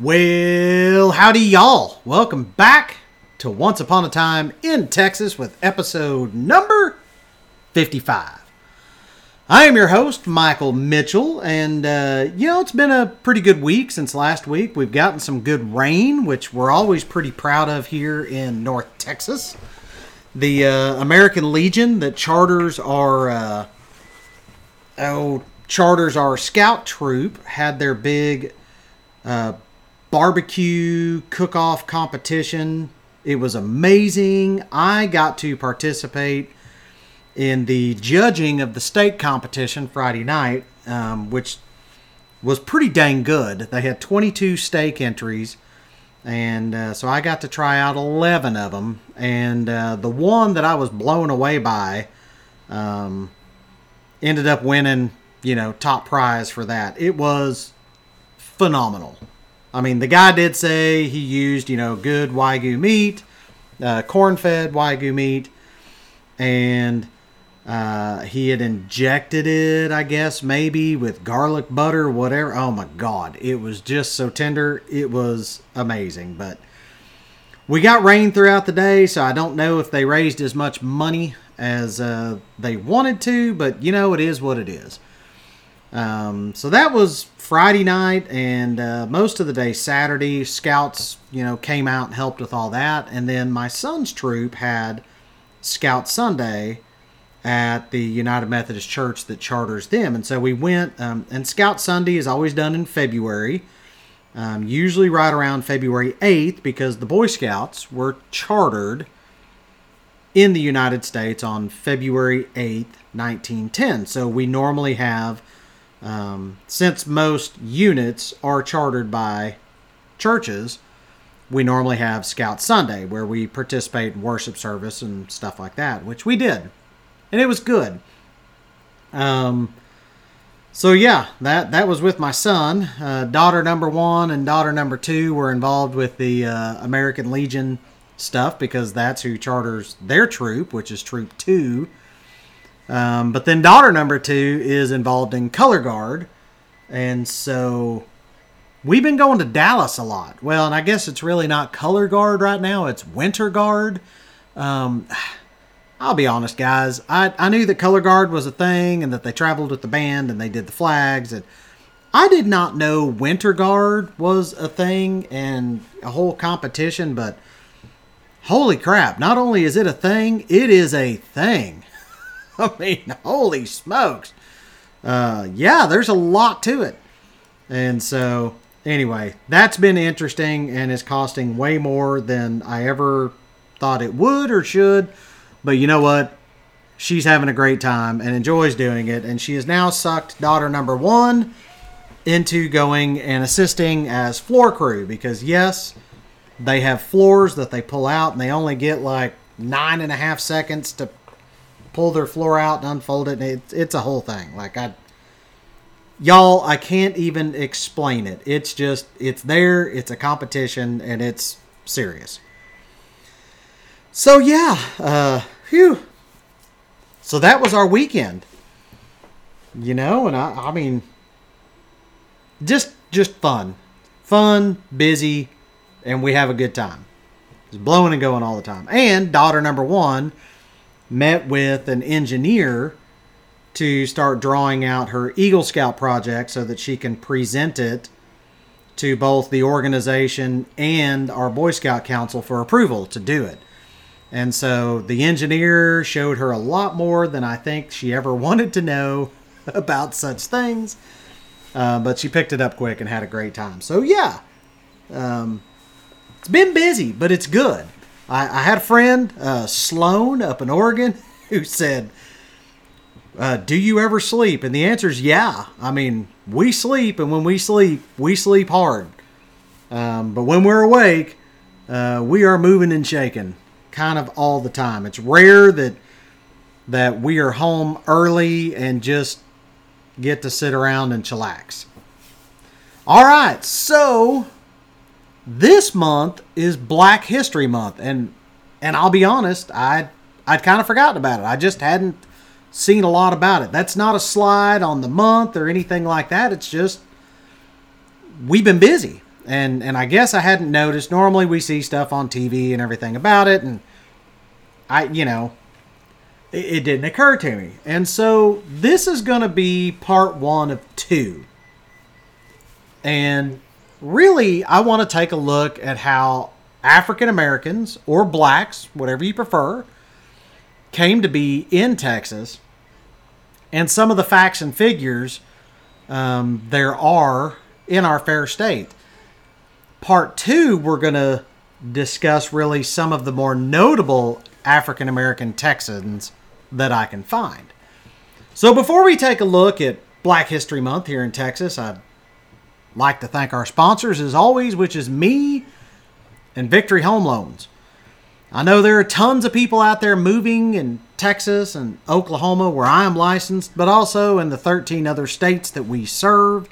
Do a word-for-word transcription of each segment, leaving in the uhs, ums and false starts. Well, howdy y'all. Welcome back to Once Upon a Time in Texas with episode number fifty-five. I am your host, Michael Mitchell, and uh, you know, it's been a pretty good week since last week. We've gotten some good rain, which we're always pretty proud of here in North Texas. The uh, American Legion that charters our, uh, oh, charters our scout troop had their big uh barbecue cook-off competition. It was amazing. I got to participate in the judging of the steak competition Friday night, um, which was pretty dang good. They had twenty-two steak entries, and uh, so I got to try out eleven of them, and uh, the one that I was blown away by um, ended up winning, you know, top prize for that. It was phenomenal. I mean, the guy did say he used, you know, good Wagyu meat, uh, corn-fed Wagyu meat, and uh, he had injected it, I guess, maybe with garlic butter, whatever. Oh, my God. It was just so tender. It was amazing. But we got rain throughout the day, so I don't know if they raised as much money as uh, they wanted to, but, you know, it is what it is. Um, so that was Friday night, and uh, most of the day Saturday, scouts, you know, came out and helped with all that. And then my son's troop had Scout Sunday at the United Methodist Church that charters them. And so we went, um, and Scout Sunday is always done in February, um, usually right around February eighth, because the Boy Scouts were chartered in the United States on February eighth, nineteen ten. So we normally have... Um, since most units are chartered by churches, we normally have Scout Sunday, where we participate in worship service and stuff like that, which we did. And it was good. Um, so yeah, that, that was with my son. Uh, daughter number one and daughter number two were involved with the uh, American Legion stuff, because that's who charters their troop, which is Troop two. Um, but then daughter number two is involved in color guard. And so we've been going to Dallas a lot. Well, and I guess it's really not color guard right now. It's winter guard. Um, I'll be honest, guys. I, I knew that color guard was a thing and that they traveled with the band and they did the flags. And I did not know winter guard was a thing and a whole competition. But holy crap, not only is it a thing, it is a thing. I mean, holy smokes. Uh, yeah, there's a lot to it. And so, anyway, that's been interesting and is costing way more than I ever thought it would or should. But you know what? She's having a great time and enjoys doing it. And she has now sucked daughter number one into going and assisting as floor crew. Because, yes, they have floors that they pull out and they only get like nine and a half seconds to pull their floor out and unfold it, and it's, it's a whole thing. Like, I, y'all, I can't even explain it. It's just, it's there, it's a competition, and it's serious. So, yeah, uh, phew. So that was our weekend, you know, and I, I mean, just, just fun. Fun, busy, and we have a good time. It's blowing and going all the time. And daughter number one met with an engineer to start drawing out her Eagle Scout project so that she can present it to both the organization and our Boy Scout Council for approval to do it. And so the engineer showed her a lot more than I think she ever wanted to know about such things. Uh, but she picked it up quick and had a great time. So yeah, um, it's been busy, but it's good. I had a friend, uh, Sloan, up in Oregon, who said, uh, do you ever sleep? And the answer is yeah. I mean, we sleep, and when we sleep, we sleep hard. Um, but when we're awake, uh, we are moving and shaking kind of all the time. It's rare that that we are home early and just get to sit around and chillax. All right, so... this month is Black History Month, and and I'll be honest, I I'd kind of forgotten about it. I just hadn't seen a lot about it. That's not a slide on the month or anything like that. It's just we've been busy, And and I guess I hadn't noticed. Normally we see stuff on T V and everything about it, and I, you know, it, it didn't occur to me. And so this is going to be part one of two. And really, I want to take a look at how African Americans, or blacks, whatever you prefer, came to be in Texas, and some of the facts and figures um, there are in our fair state. Part two, we're going to discuss really some of the more notable African American Texans that I can find. So before we take a look at Black History Month here in Texas, I'd like to thank our sponsors as always, which is me and Victory Home Loans. I know there are tons of people out there moving in Texas and Oklahoma, where I am licensed, but also in the thirteen other states that we serve.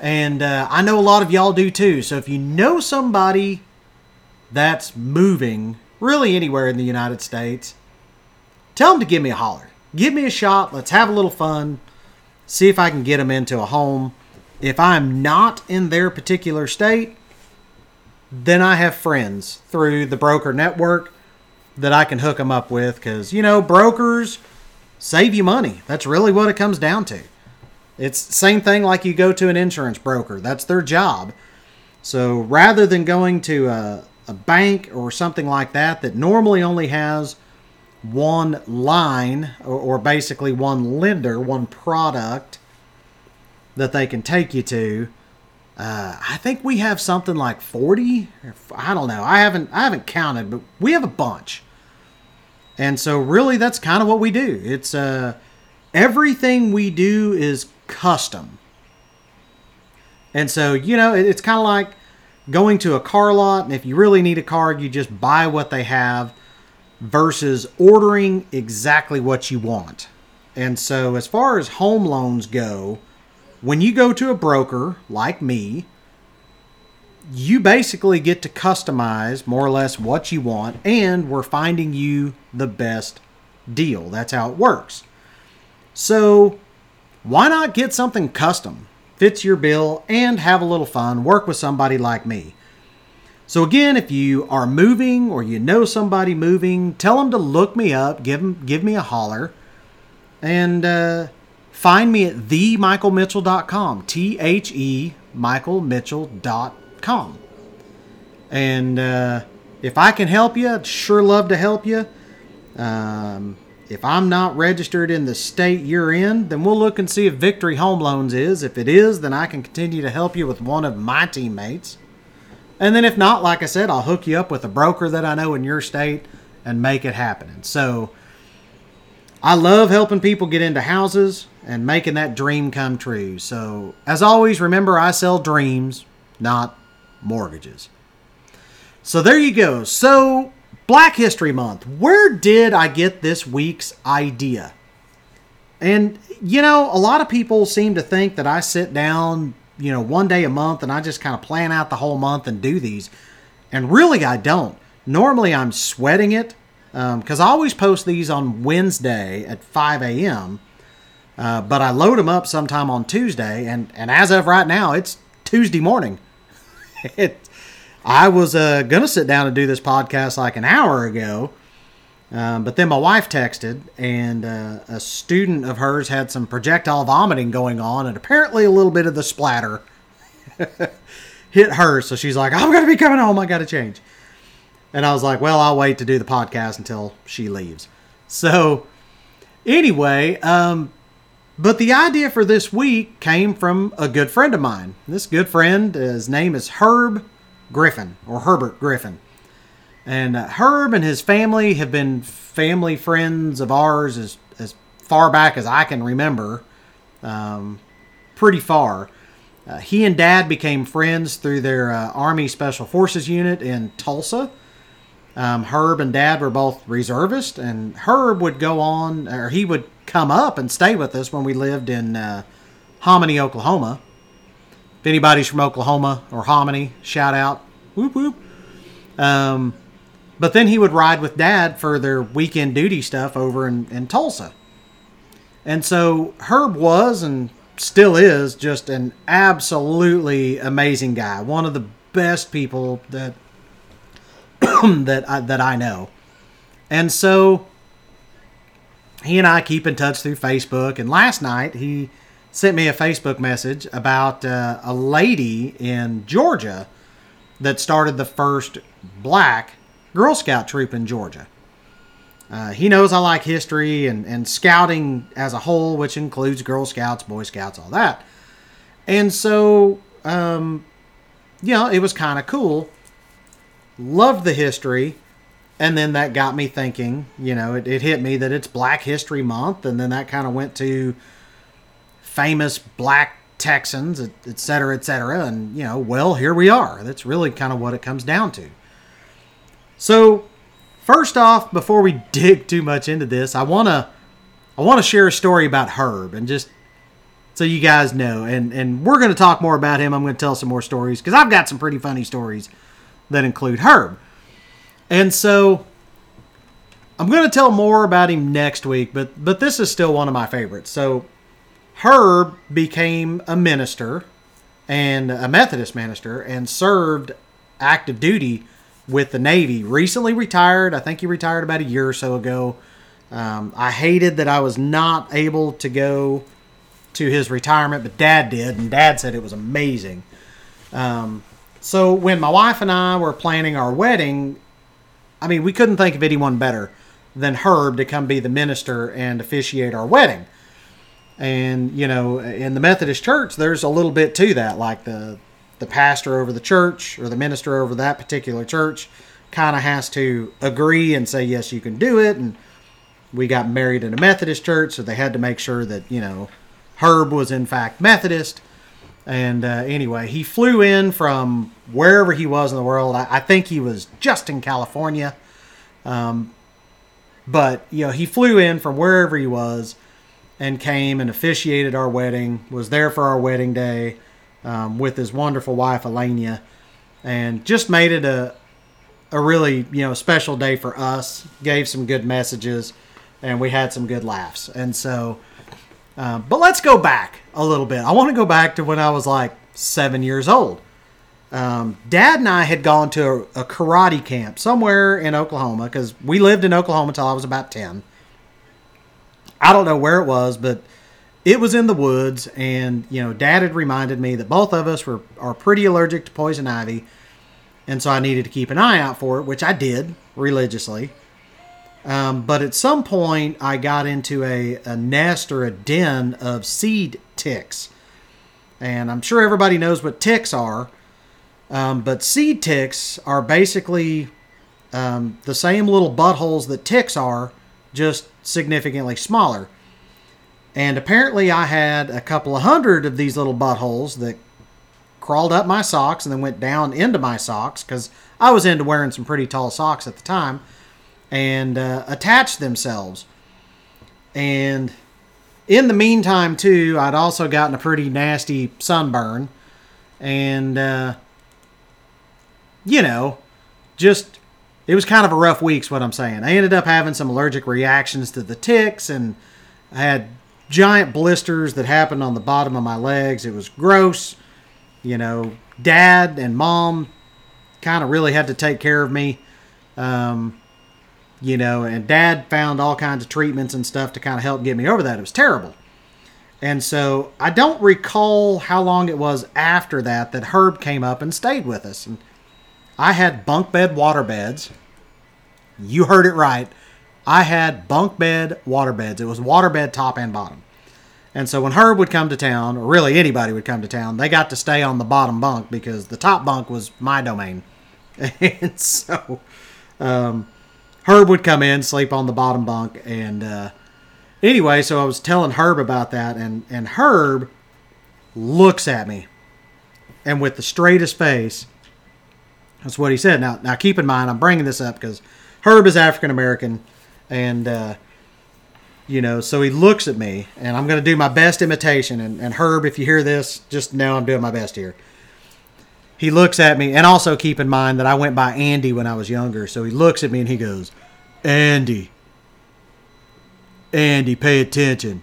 And uh, I know a lot of y'all do too. So if you know somebody that's moving really anywhere in the United States, tell them to give me a holler. Give me a shot. Let's have a little fun. See if I can get them into a home. If I'm not in their particular state, then I have friends through the broker network that I can hook them up with, because, you know, brokers save you money. That's really what it comes down to. It's the same thing like you go to an insurance broker. That's their job. So rather than going to a, a bank or something like that that normally only has one line or, or basically one lender, one product that they can take you to, Uh, I think we have something like forty. Or, I don't know. I haven't I haven't counted, but we have a bunch. And so really that's kind of what we do. It's uh, everything we do is custom. And so, you know, it, it's kind of like going to a car lot, and if you really need a car, you just buy what they have versus ordering exactly what you want. And so as far as home loans go, when you go to a broker like me, you basically get to customize more or less what you want, and we're finding you the best deal. That's how it works. So why not get something custom, fits your bill, and have a little fun, work with somebody like me. So again, if you are moving or you know somebody moving, tell them to look me up, give them, give me a holler, and uh, find me at the michael mitchell dot com, T H E, michael mitchell dot com. And uh, if I can help you, I'd sure love to help you. Um, if I'm not registered in the state you're in, then we'll look and see if Victory Home Loans is. If it is, then I can continue to help you with one of my teammates. And then if not, like I said, I'll hook you up with a broker that I know in your state and make it happen. And so I love helping people get into houses and making that dream come true. So, as always, remember, I sell dreams, not mortgages. So, there you go. So, Black History Month. Where did I get this week's idea? And, you know, a lot of people seem to think that I sit down, you know, one day a month and I just kind of plan out the whole month and do these. And really, I don't. Normally, I'm sweating it. Because um, I always post these on Wednesday at five a.m., uh, but I load them up sometime on Tuesday, and, and as of right now, it's Tuesday morning. it, I was uh, going to sit down and do this podcast like an hour ago, um, but then my wife texted, and uh, a student of hers had some projectile vomiting going on, and apparently a little bit of the splatter hit her, so she's like, I'm going to be coming home, I got to change. And I was like, well, I'll wait to do the podcast until she leaves. So anyway, um, but the idea for this week came from a good friend of mine. This good friend, uh, his name is Herb Griffin, or Herbert Griffin. And uh, Herb and his family have been family friends of ours as, as far back as I can remember, um, pretty far. Uh, he and Dad became friends through their uh, Army Special Forces unit in Tulsa. Um, Herb and Dad were both reservists, and Herb would go on, or he would come up and stay with us when we lived in uh, Hominy, Oklahoma. If anybody's from Oklahoma or Hominy, shout out. Whoop, whoop. Um, but then he would ride with Dad for their weekend duty stuff over in, in Tulsa. And so Herb was, and still is just an absolutely amazing guy. One of the best people that that I, that I know. And so he and I keep in touch through Facebook. And last night he sent me a Facebook message about uh, a lady in Georgia that started the first black Girl Scout troop in Georgia. Uh, he knows I like history and, and scouting as a whole, which includes Girl Scouts, Boy Scouts, all that. And so, um, you know, it was kind of cool. Loved the history. And then that got me thinking, you know, it, it hit me that it's Black History Month. And then that kind of went to famous black Texans, et cetera, et cetera. And, you know, well, here we are. That's really kind of what it comes down to. So, first off, before we dig too much into this, I want to I want to share a story about Herb, and just so you guys know. And, and we're going to talk more about him. I'm going to tell some more stories because I've got some pretty funny stories that include Herb. And so I'm going to tell more about him next week, but but this is still one of my favorites. So Herb became a minister, and a Methodist minister, and served active duty with the Navy. Recently retired. I think he retired about a year or so ago. Um, I hated that I was not able to go to his retirement, but Dad did, and Dad said it was amazing. Um, so when my wife and I were planning our wedding, I mean, we couldn't think of anyone better than Herb to come be the minister and officiate our wedding. And, you know, in the Methodist Church, there's a little bit to that, like the the pastor over the church or the minister over that particular church kind of has to agree and say, yes, you can do it. And we got married in a Methodist church, so they had to make sure that, you know, Herb was in fact Methodist. And uh, anyway, he flew in from wherever he was in the world. I, I think he was just in California. Um, but, you know, he flew in from wherever he was and came and officiated our wedding, was there for our wedding day. Um, with his wonderful wife, Elena, and just made it a a really, you know, special day for us. Gave some good messages, and we had some good laughs. And so, uh, but let's go back a little bit. I want to go back to when I was like seven years old. Um, Dad and I had gone to a, a karate camp somewhere in Oklahoma, because we lived in Oklahoma until I was about ten. I don't know where it was, but it was in the woods, and, you know, Dad had reminded me that both of us were are pretty allergic to poison ivy, and so I needed to keep an eye out for it, which I did religiously. Um, but at some point, I got into a, a nest or a den of seed ticks, and I'm sure everybody knows what ticks are, um, but seed ticks are basically um, the same little buttholes that ticks are, just significantly smaller. And apparently I had a couple of hundred of these little buttholes that crawled up my socks and then went down into my socks, because I was into wearing some pretty tall socks at the time, and uh, attached themselves. And in the meantime, too, I'd also gotten a pretty nasty sunburn. And, uh, you know, just it was kind of a rough week's what I'm saying. I ended up having some allergic reactions to the ticks, and I had giant blisters that happened on the bottom of my legs. It was gross. You know, Dad and Mom kind of really had to take care of me. Um, you know, and Dad found all kinds of treatments and stuff to kind of help get me over that. It was terrible. And so I don't recall how long it was after that that Herb came up and stayed with us. And I had bunk bed water beds. You heard it right. I had bunk bed water beds. It was water bed top and bottom. And so when Herb would come to town, or really anybody would come to town, they got to stay on the bottom bunk because the top bunk was my domain. And so um, Herb would come in, sleep on the bottom bunk. And uh, anyway, so I was telling Herb about that. And, and Herb looks at me, and with the straightest face, that's what he said. Now, now keep in mind, I'm bringing this up because Herb is African-American. And, uh, you know, so he looks at me, and I'm going to do my best imitation. And, and Herb, if you hear this, just know I'm doing my best here. He looks at me, and also keep in mind that I went by Andy when I was younger. So he looks at me, and he goes, "Andy, Andy, pay attention.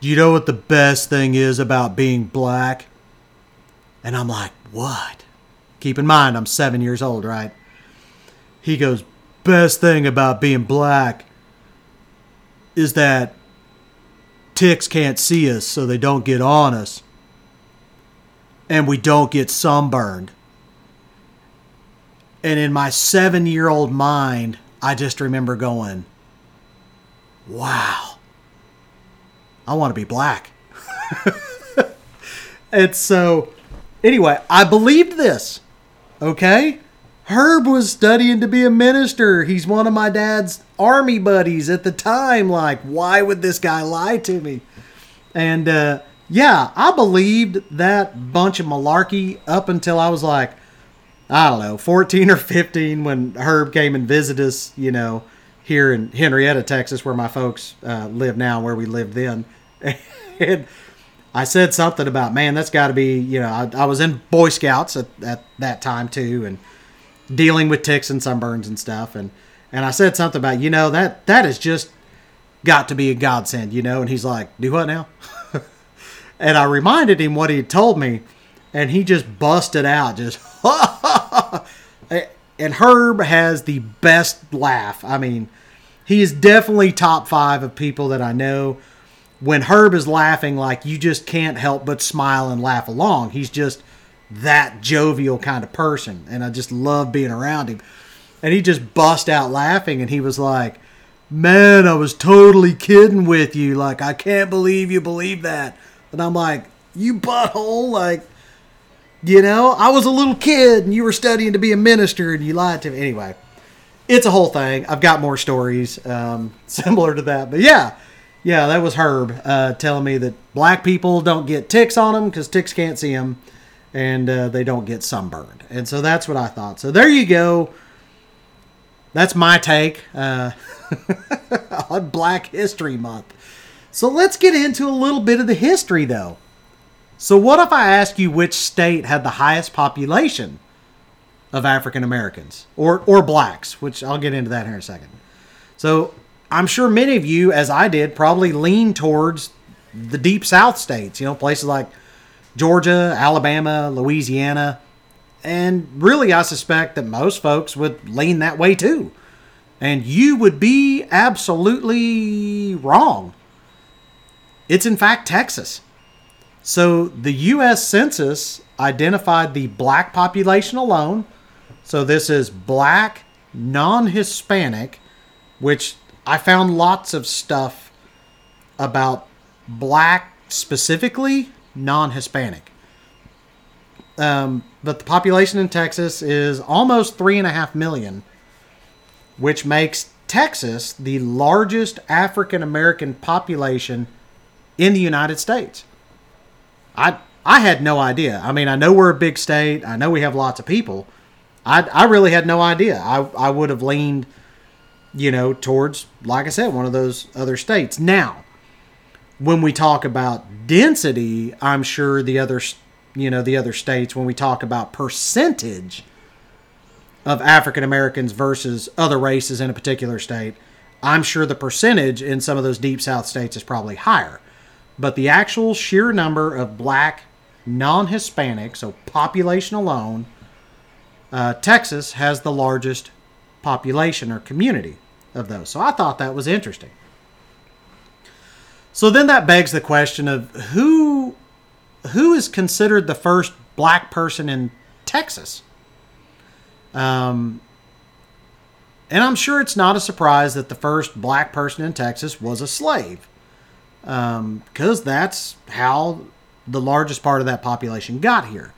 do you know what the best thing is about being black? And I'm like, what? Keep in mind, I'm seven years old, right? He goes, best thing about being black is that ticks can't see us, so they don't get on us. And we don't get sunburned. And in my seven-year-old mind, I just remember going, wow, I want to be black. And so, anyway, I believed this, okay? Herb was studying to be a minister. He's one of my dad's army buddies at the time. Like, why would this guy lie to me? And, uh, yeah, I believed that bunch of malarkey up until I was like, I don't know, fourteen or fifteen, when Herb came and visited us, you know, here in Henrietta, Texas, where my folks uh, live now, where we lived then. And I said something about, man, that's got to be, you know, I, I was in Boy Scouts at, at that time too, and dealing with ticks and sunburns and stuff. And, and I said something about, you know, that, that has just got to be a godsend, you know. And he's like, do what now? And I reminded him what he told me, and he just busted out, just, ha, ha, ha. And Herb has the best laugh. I mean, he is definitely top five of people that I know. When Herb is laughing, like, you just can't help but smile and laugh along. He's just that jovial kind of person, and I just love being around him. And he just bust out laughing, and he was like, man, I was totally kidding with you. Like, I can't believe you believe that. And I'm like, you butthole, like, you know, I was a little kid and you were studying to be a minister and you lied to me. Anyway, it's a whole thing. I've got more stories um, similar to that. But yeah, yeah, that was Herb uh, telling me that black people don't get ticks on them because ticks can't see them, and uh, they don't get sunburned. And so that's what I thought. So there you go. That's my take uh, on Black History Month. So let's get into a little bit of the history, though. So what if I ask you which state had the highest population of African Americans or, or blacks, which I'll get into that here in a second. So I'm sure many of you, as I did, probably lean towards the Deep South states, you know, places like Georgia, Alabama, Louisiana. And really, I suspect that most folks would lean that way too. And you would be absolutely wrong. It's in fact Texas. So the U S Census identified the black population alone. So this is black, non-Hispanic, which I found lots of stuff about black specifically, non-Hispanic. Um, but the population in Texas is almost three and a half million, which makes Texas the largest African-American population in the United States. I I had no idea. I mean, I know we're a big state. I know we have lots of people. I I really had no idea. I, I would have leaned, you know, towards, like I said, one of those other states. Now, when we talk about density, I'm sure the other, you know, the other states, when we talk about percentage of African Americans versus other races in a particular state, I'm sure the percentage in some of those Deep South states is probably higher. But the actual sheer number of black, non-Hispanic, so population alone, uh, Texas has the largest population or community of those. So I thought that was interesting. So then that begs the question of who, who is considered the first black person in Texas? Um, and I'm sure it's not a surprise that the first black person in Texas was a slave. Um, because that's how the largest part of that population got here.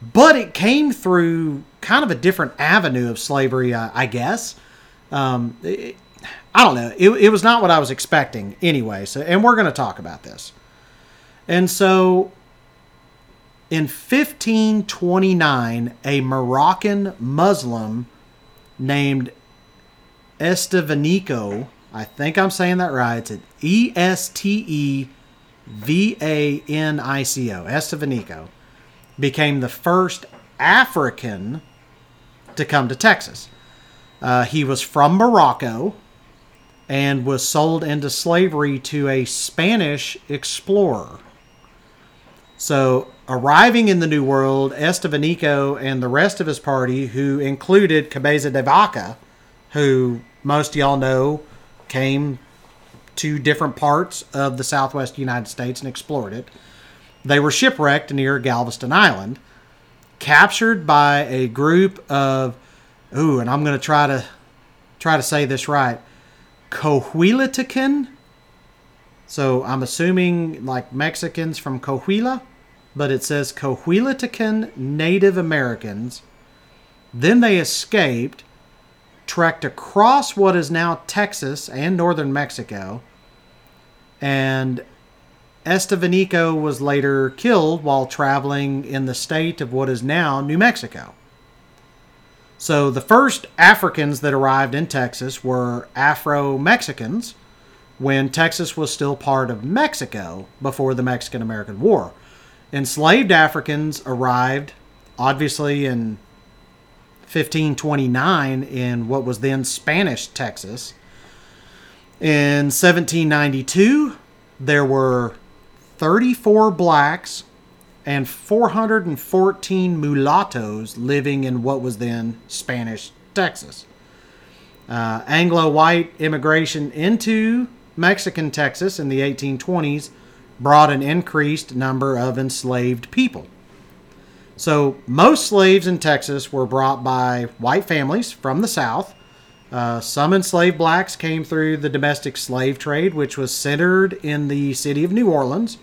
But it came through kind of a different avenue of slavery, I, I guess. Um, it, I don't know. It, it was not what I was expecting anyway. So, and we're going to talk about this. And so in fifteen twenty-nine, a Moroccan Muslim named Estevanico, I think I'm saying that right. It's an E S T E V A N I C O, Estevanico, became the first African to come to Texas. Uh, he was from Morocco, and was sold into slavery to a Spanish explorer. So, arriving in the New World, Estevanico and the rest of his party, who included Cabeza de Vaca, who most of y'all know came to different parts of the southwest United States and explored it, they were shipwrecked near Galveston Island, captured by a group of, ooh, and I'm going to try to try to say this right, Coahuilitecan. So I'm assuming like Mexicans from Coahuila, but it says Coahuilitecan Native Americans. Then they escaped, trekked across what is now Texas and northern Mexico, and Estevanico was later killed while traveling in the state of what is now New Mexico. So the first Africans that arrived in Texas were Afro-Mexicans when Texas was still part of Mexico before the Mexican-American War. Enslaved Africans arrived, obviously, in fifteen twenty-nine in what was then Spanish Texas. In seventeen ninety-two, there were thirty-four blacks and four hundred fourteen mulattoes living in what was then Spanish Texas. Uh, Anglo-white immigration into Mexican Texas in the eighteen twenties brought an increased number of enslaved people. So most slaves in Texas were brought by white families from the South. Uh, some enslaved blacks came through the domestic slave trade, which was centered in the city of New Orleans.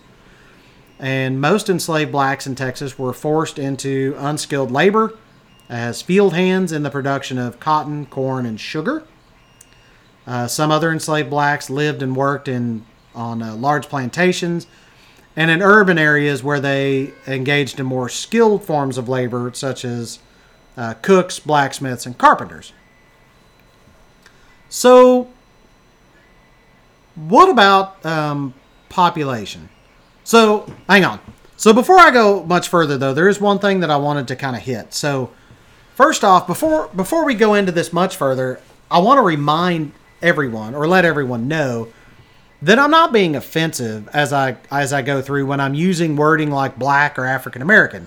And most enslaved blacks in Texas were forced into unskilled labor as field hands in the production of cotton, corn, and sugar. Uh, some other enslaved blacks lived and worked in on uh, large plantations and in urban areas where they engaged in more skilled forms of labor, such as uh, cooks, blacksmiths, and carpenters. So, what about um, population? So, hang on. So, before I go much further, though, there is one thing that I wanted to kind of hit. So, first off, before before we go into this much further, I want to remind everyone, or let everyone know, that I'm not being offensive as I as I go through when I'm using wording like black or African American.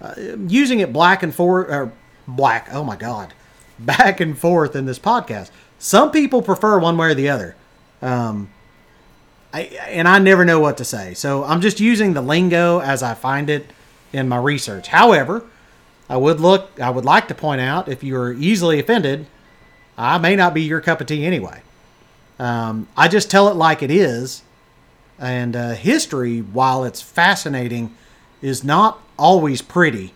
Uh, using it black and forth, or black, oh my God, back and forth in this podcast. Some people prefer one way or the other. Um I, and I never know what to say. So I'm just using the lingo as I find it in my research. However, I would look, I would like to point out, if you are easily offended, I may not be your cup of tea anyway. Um, I just tell it like it is. And uh, history, while it's fascinating, is not always pretty.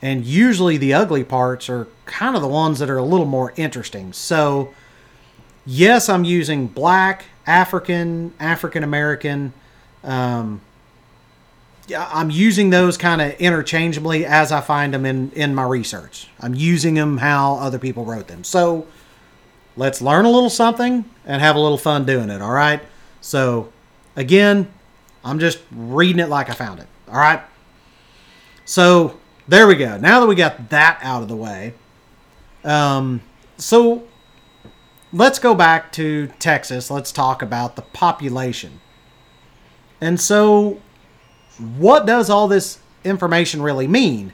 And usually the ugly parts are kind of the ones that are a little more interesting. So, yes, I'm using black, African, African-American. Um, yeah, I'm using those kind of interchangeably as I find them in, in my research. I'm using them how other people wrote them. So let's learn a little something and have a little fun doing it, all right? So again, I'm just reading it like I found it, all right? So there we go. Now that we got that out of the way, um, so let's go back to Texas. Let's talk about the population. And so, what does all this information really mean?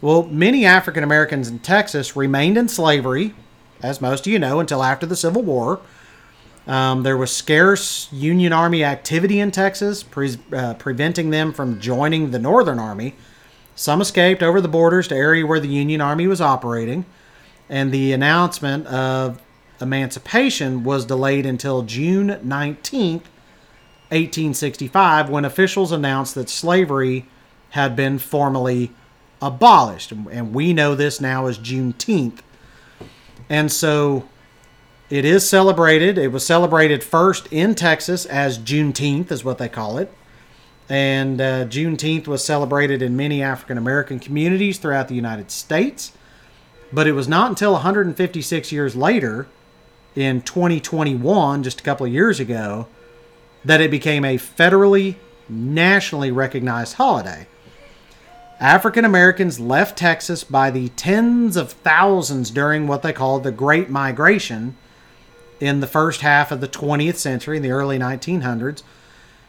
Well, many African Americans in Texas remained in slavery, as most of you know, until after the Civil War. Um, there was scarce Union Army activity in Texas, pre- uh, preventing them from joining the Northern Army. Some escaped over the borders to area where the Union Army was operating, and the announcement of emancipation was delayed until June nineteenth, eighteen sixty-five, when officials announced that slavery had been formally abolished. And we know this now as Juneteenth. And so it is celebrated. It was celebrated first in Texas as Juneteenth, is what they call it. And uh, Juneteenth was celebrated in many African American communities throughout the United States. But it was not until one hundred fifty-six years later, in twenty twenty-one, just a couple of years ago, that it became a federally, nationally recognized holiday. African Americans left Texas by the tens of thousands during what they called the Great Migration, in the first half of the twentieth century, in the early nineteen hundreds,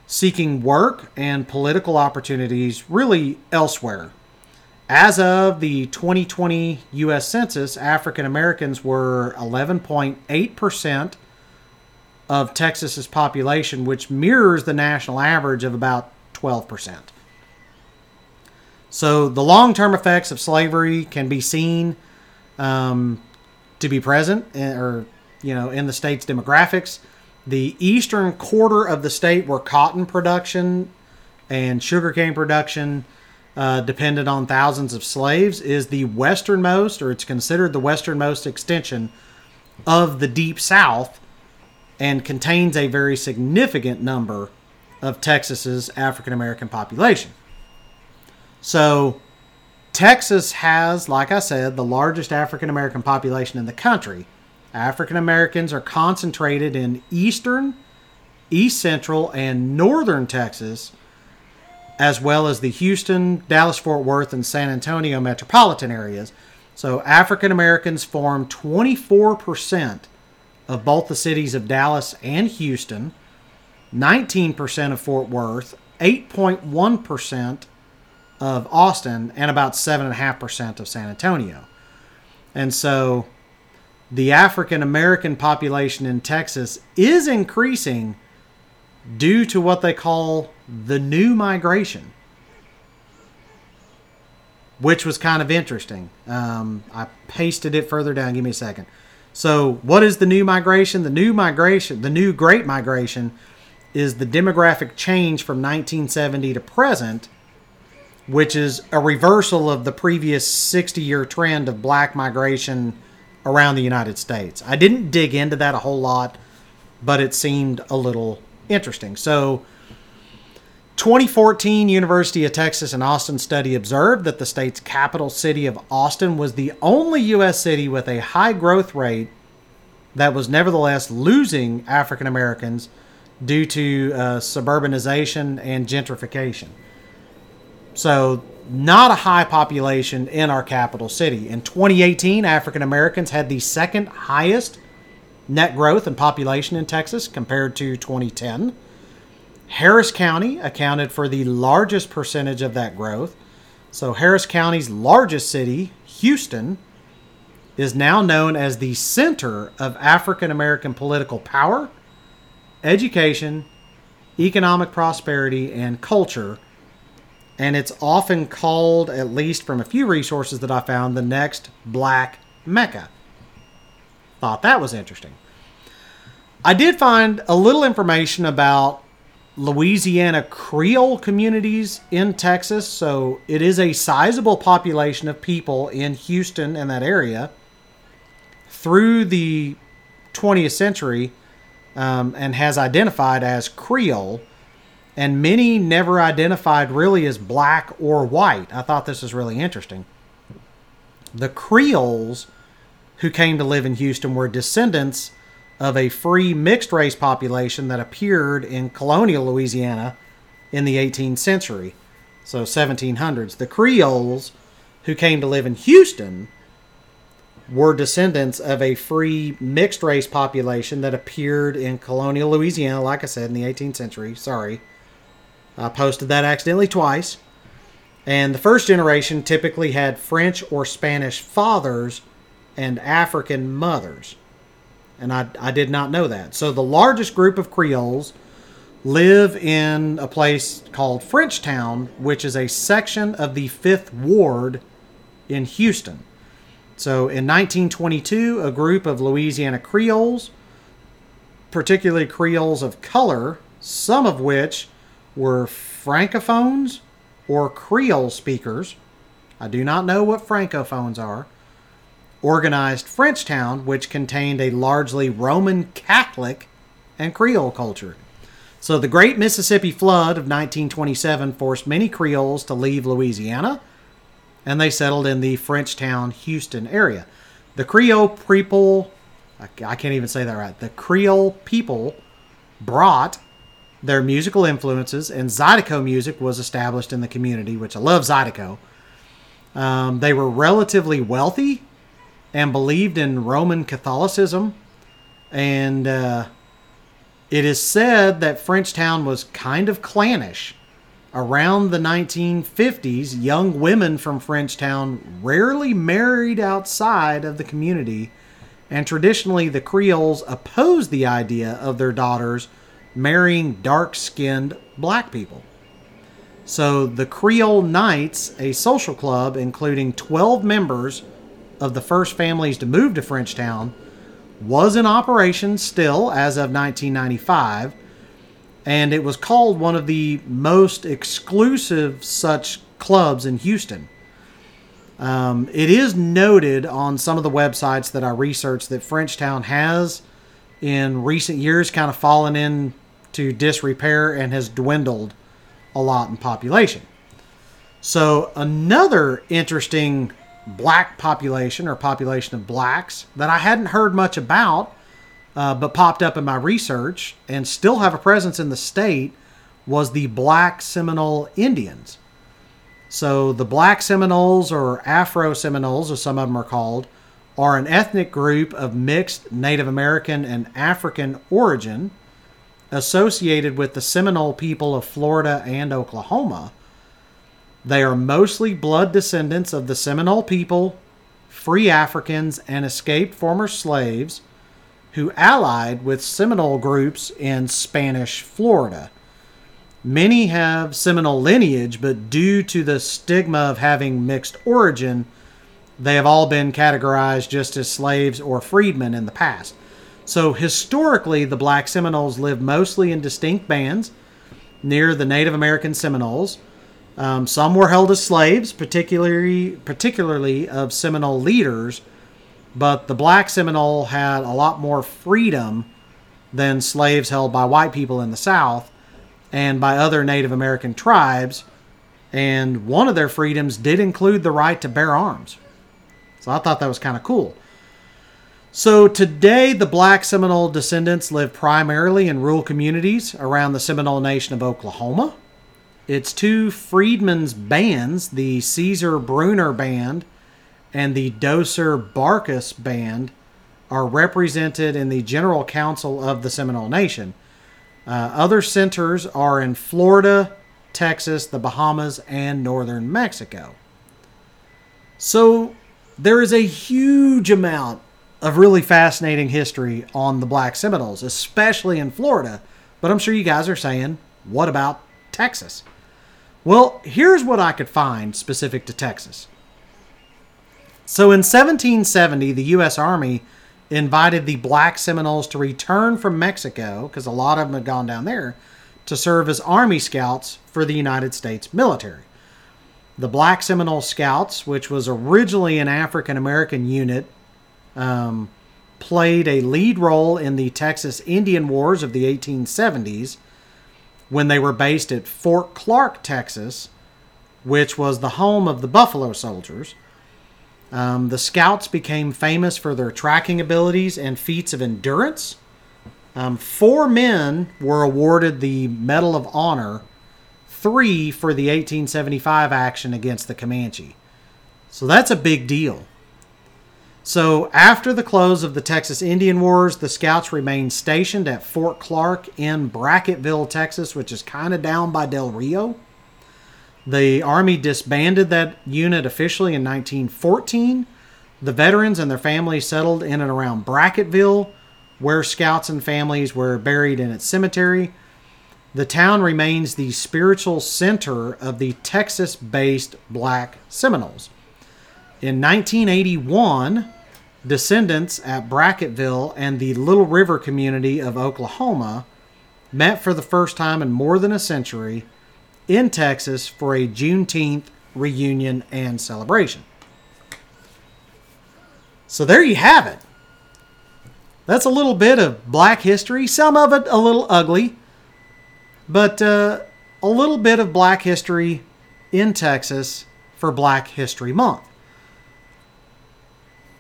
seeking work and political opportunities really elsewhere. As of the twenty twenty U S Census, African Americans were eleven point eight percent of Texas's population, which mirrors the national average of about twelve percent. So the long-term effects of slavery can be seen um, to be present, in, or you know, in the state's demographics. The eastern quarter of the state, where cotton production and sugarcane production Uh, depended on thousands of slaves, is the westernmost, or it's considered the westernmost extension of the Deep South, and contains a very significant number of Texas's African-American population. So Texas has, like I said, the largest African-American population in the country. African-Americans are concentrated in eastern, east central, and northern Texas, as well as the Houston, Dallas-Fort Worth, and San Antonio metropolitan areas. So African Americans form twenty-four percent of both the cities of Dallas and Houston, nineteen percent of Fort Worth, eight point one percent of Austin, and about seven point five percent of San Antonio. And so the African American population in Texas is increasing due to what they call the new migration, which was kind of interesting. Um, I pasted it further down. Give me a second. So what is the new migration? The new migration, the new great migration, is the demographic change from nineteen seventy to present, which is a reversal of the previous sixty-year trend of black migration around the United States. I didn't dig into that a whole lot, but it seemed a little interesting. So twenty fourteen University of Texas and Austin study observed that the state's capital city of Austin was the only U S city with a high growth rate that was nevertheless losing African Americans due to uh, suburbanization and gentrification. So not a high population in our capital city. In twenty eighteen, African Americans had the second highest net growth in population in Texas compared to twenty ten. Harris County accounted for the largest percentage of that growth. So Harris County's largest city, Houston, is now known as the center of African American political power, education, economic prosperity, and culture. And it's often called, at least from a few resources that I found, the next black Mecca. Thought that was interesting. I did find a little information about Louisiana Creole communities in Texas. So it is a sizable population of people in Houston and that area through the twentieth century, um, and has identified as Creole. And many never identified really as black or white. I thought this was really interesting. The Creoles who came to live in Houston were descendants of a free mixed-race population that appeared in colonial Louisiana in the eighteenth century, so seventeen hundreds. The Creoles who came to live in Houston were descendants of a free mixed-race population that appeared in colonial Louisiana, like I said, in the eighteenth century. Sorry, I posted that accidentally twice. And the first generation typically had French or Spanish fathers and African mothers. And I, I did not know that. So the largest group of Creoles live in a place called Frenchtown, which is a section of the Fifth Ward in Houston. So in nineteen twenty-two, a group of Louisiana Creoles, particularly Creoles of color, some of which were Francophones or Creole speakers. I do not know what Francophones are. Organized Frenchtown, which contained a largely Roman Catholic and Creole culture. So the Great Mississippi Flood of nineteen twenty-seven forced many Creoles to leave Louisiana, and they settled in the Frenchtown, Houston area. The Creole people, I can't even say that right, the Creole people brought their musical influences, and Zydeco music was established in the community, which I love Zydeco. Um, they were relatively wealthy and believed in Roman Catholicism, And uh, it is said that Frenchtown was kind of clannish. Around the nineteen fifties, young women from Frenchtown rarely married outside of the community, and traditionally the Creoles opposed the idea of their daughters marrying dark-skinned black people. So the Creole Knights, a social club including twelve members of the first families to move to Frenchtown, was in operation still as of nineteen ninety-five, and it was called one of the most exclusive such clubs in Houston. Um, it is noted on some of the websites that I researched that Frenchtown has in recent years kind of fallen into disrepair and has dwindled a lot in population. So another interesting black population or population of blacks that I hadn't heard much about uh, but popped up in my research and still have a presence in the state was the Black Seminole Indians. So the Black Seminoles, or Afro-Seminoles as some of them are called, are an ethnic group of mixed Native American and African origin associated with the Seminole people of Florida and Oklahoma. They are mostly blood descendants of the Seminole people, free Africans, and escaped former slaves who allied with Seminole groups in Spanish Florida. Many have Seminole lineage, but due to the stigma of having mixed origin, they have all been categorized just as slaves or freedmen in the past. So historically, the Black Seminoles lived mostly in distinct bands near the Native American Seminoles. Um, some were held as slaves, particularly particularly of Seminole leaders, but the Black Seminole had a lot more freedom than slaves held by white people in the South and by other Native American tribes, and one of their freedoms did include the right to bear arms. So I thought that was kind of cool. So today, the Black Seminole descendants live primarily in rural communities around the Seminole Nation of Oklahoma. Its two freedmen's bands, the Caesar Bruner Band and the Doser Barkas Band, are represented in the General Council of the Seminole Nation. Uh, other centers are in Florida, Texas, the Bahamas, and northern Mexico. So there is a huge amount of really fascinating history on the Black Seminoles, especially in Florida. But I'm sure you guys are saying, what about Texas? Well, here's what I could find specific to Texas. So in seventeen seventy, the U S Army invited the Black Seminoles to return from Mexico, because a lot of them had gone down there, to serve as Army Scouts for the United States military. The Black Seminole Scouts, which was originally an African-American unit, um, played a lead role in the Texas Indian Wars of the eighteen seventies when they were based at Fort Clark, Texas, which was the home of the Buffalo Soldiers. Um, the Scouts became famous for their tracking abilities and feats of endurance. Um, four men were awarded the Medal of Honor, three for the eighteen seventy-five action against the Comanche. So that's a big deal. So after the close of the Texas Indian Wars, the Scouts remained stationed at Fort Clark in Brackettville, Texas, which is kind of down by Del Rio. The Army disbanded that unit officially in nineteen fourteen. The veterans and their families settled in and around Brackettville, where Scouts and families were buried in its cemetery. The town remains the spiritual center of the Texas-based Black Seminoles. In nineteen eighty-one, descendants at Brackettville and the Little River community of Oklahoma met for the first time in more than a century in Texas for a Juneteenth reunion and celebration. So there you have it. That's a little bit of black history, some of it a little ugly, but uh, a little bit of black history in Texas for Black History Month.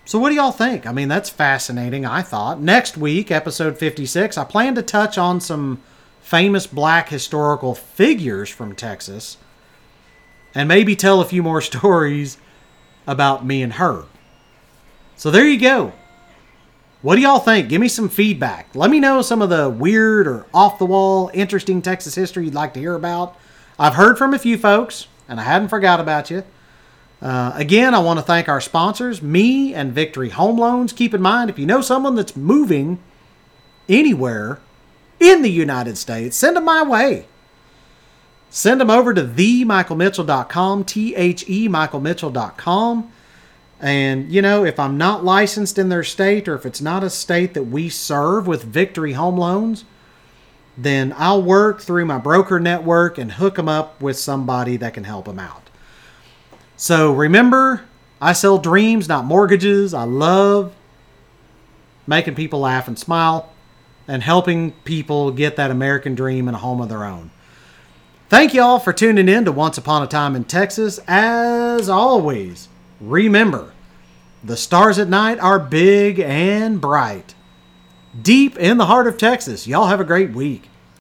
So what do y'all think? I mean, that's fascinating, I thought. Next week, episode fifty-six, I plan to touch on some famous black historical figures from Texas, and maybe tell a few more stories about me and her. So there you go. What do y'all think? Give me some feedback. Let me know some of the weird or off-the-wall, interesting Texas history you'd like to hear about. I've heard from a few folks, and I hadn't forgot about you. Uh, again, I want to thank our sponsors, me and Victory Home Loans. Keep in mind, if you know someone that's moving anywhere in the United States, send them my way. Send them over to the michael mitchell dot com, T H E michael mitchell dot com. And, you know, if I'm not licensed in their state or if it's not a state that we serve with Victory Home Loans, then I'll work through my broker network and hook them up with somebody that can help them out. So remember, I sell dreams, not mortgages. I love making people laugh and smile and helping people get that American dream and a home of their own. Thank y'all for tuning in to Once Upon a Time in Texas. As always, remember, the stars at night are big and bright. Deep in the heart of Texas. Y'all have a great week.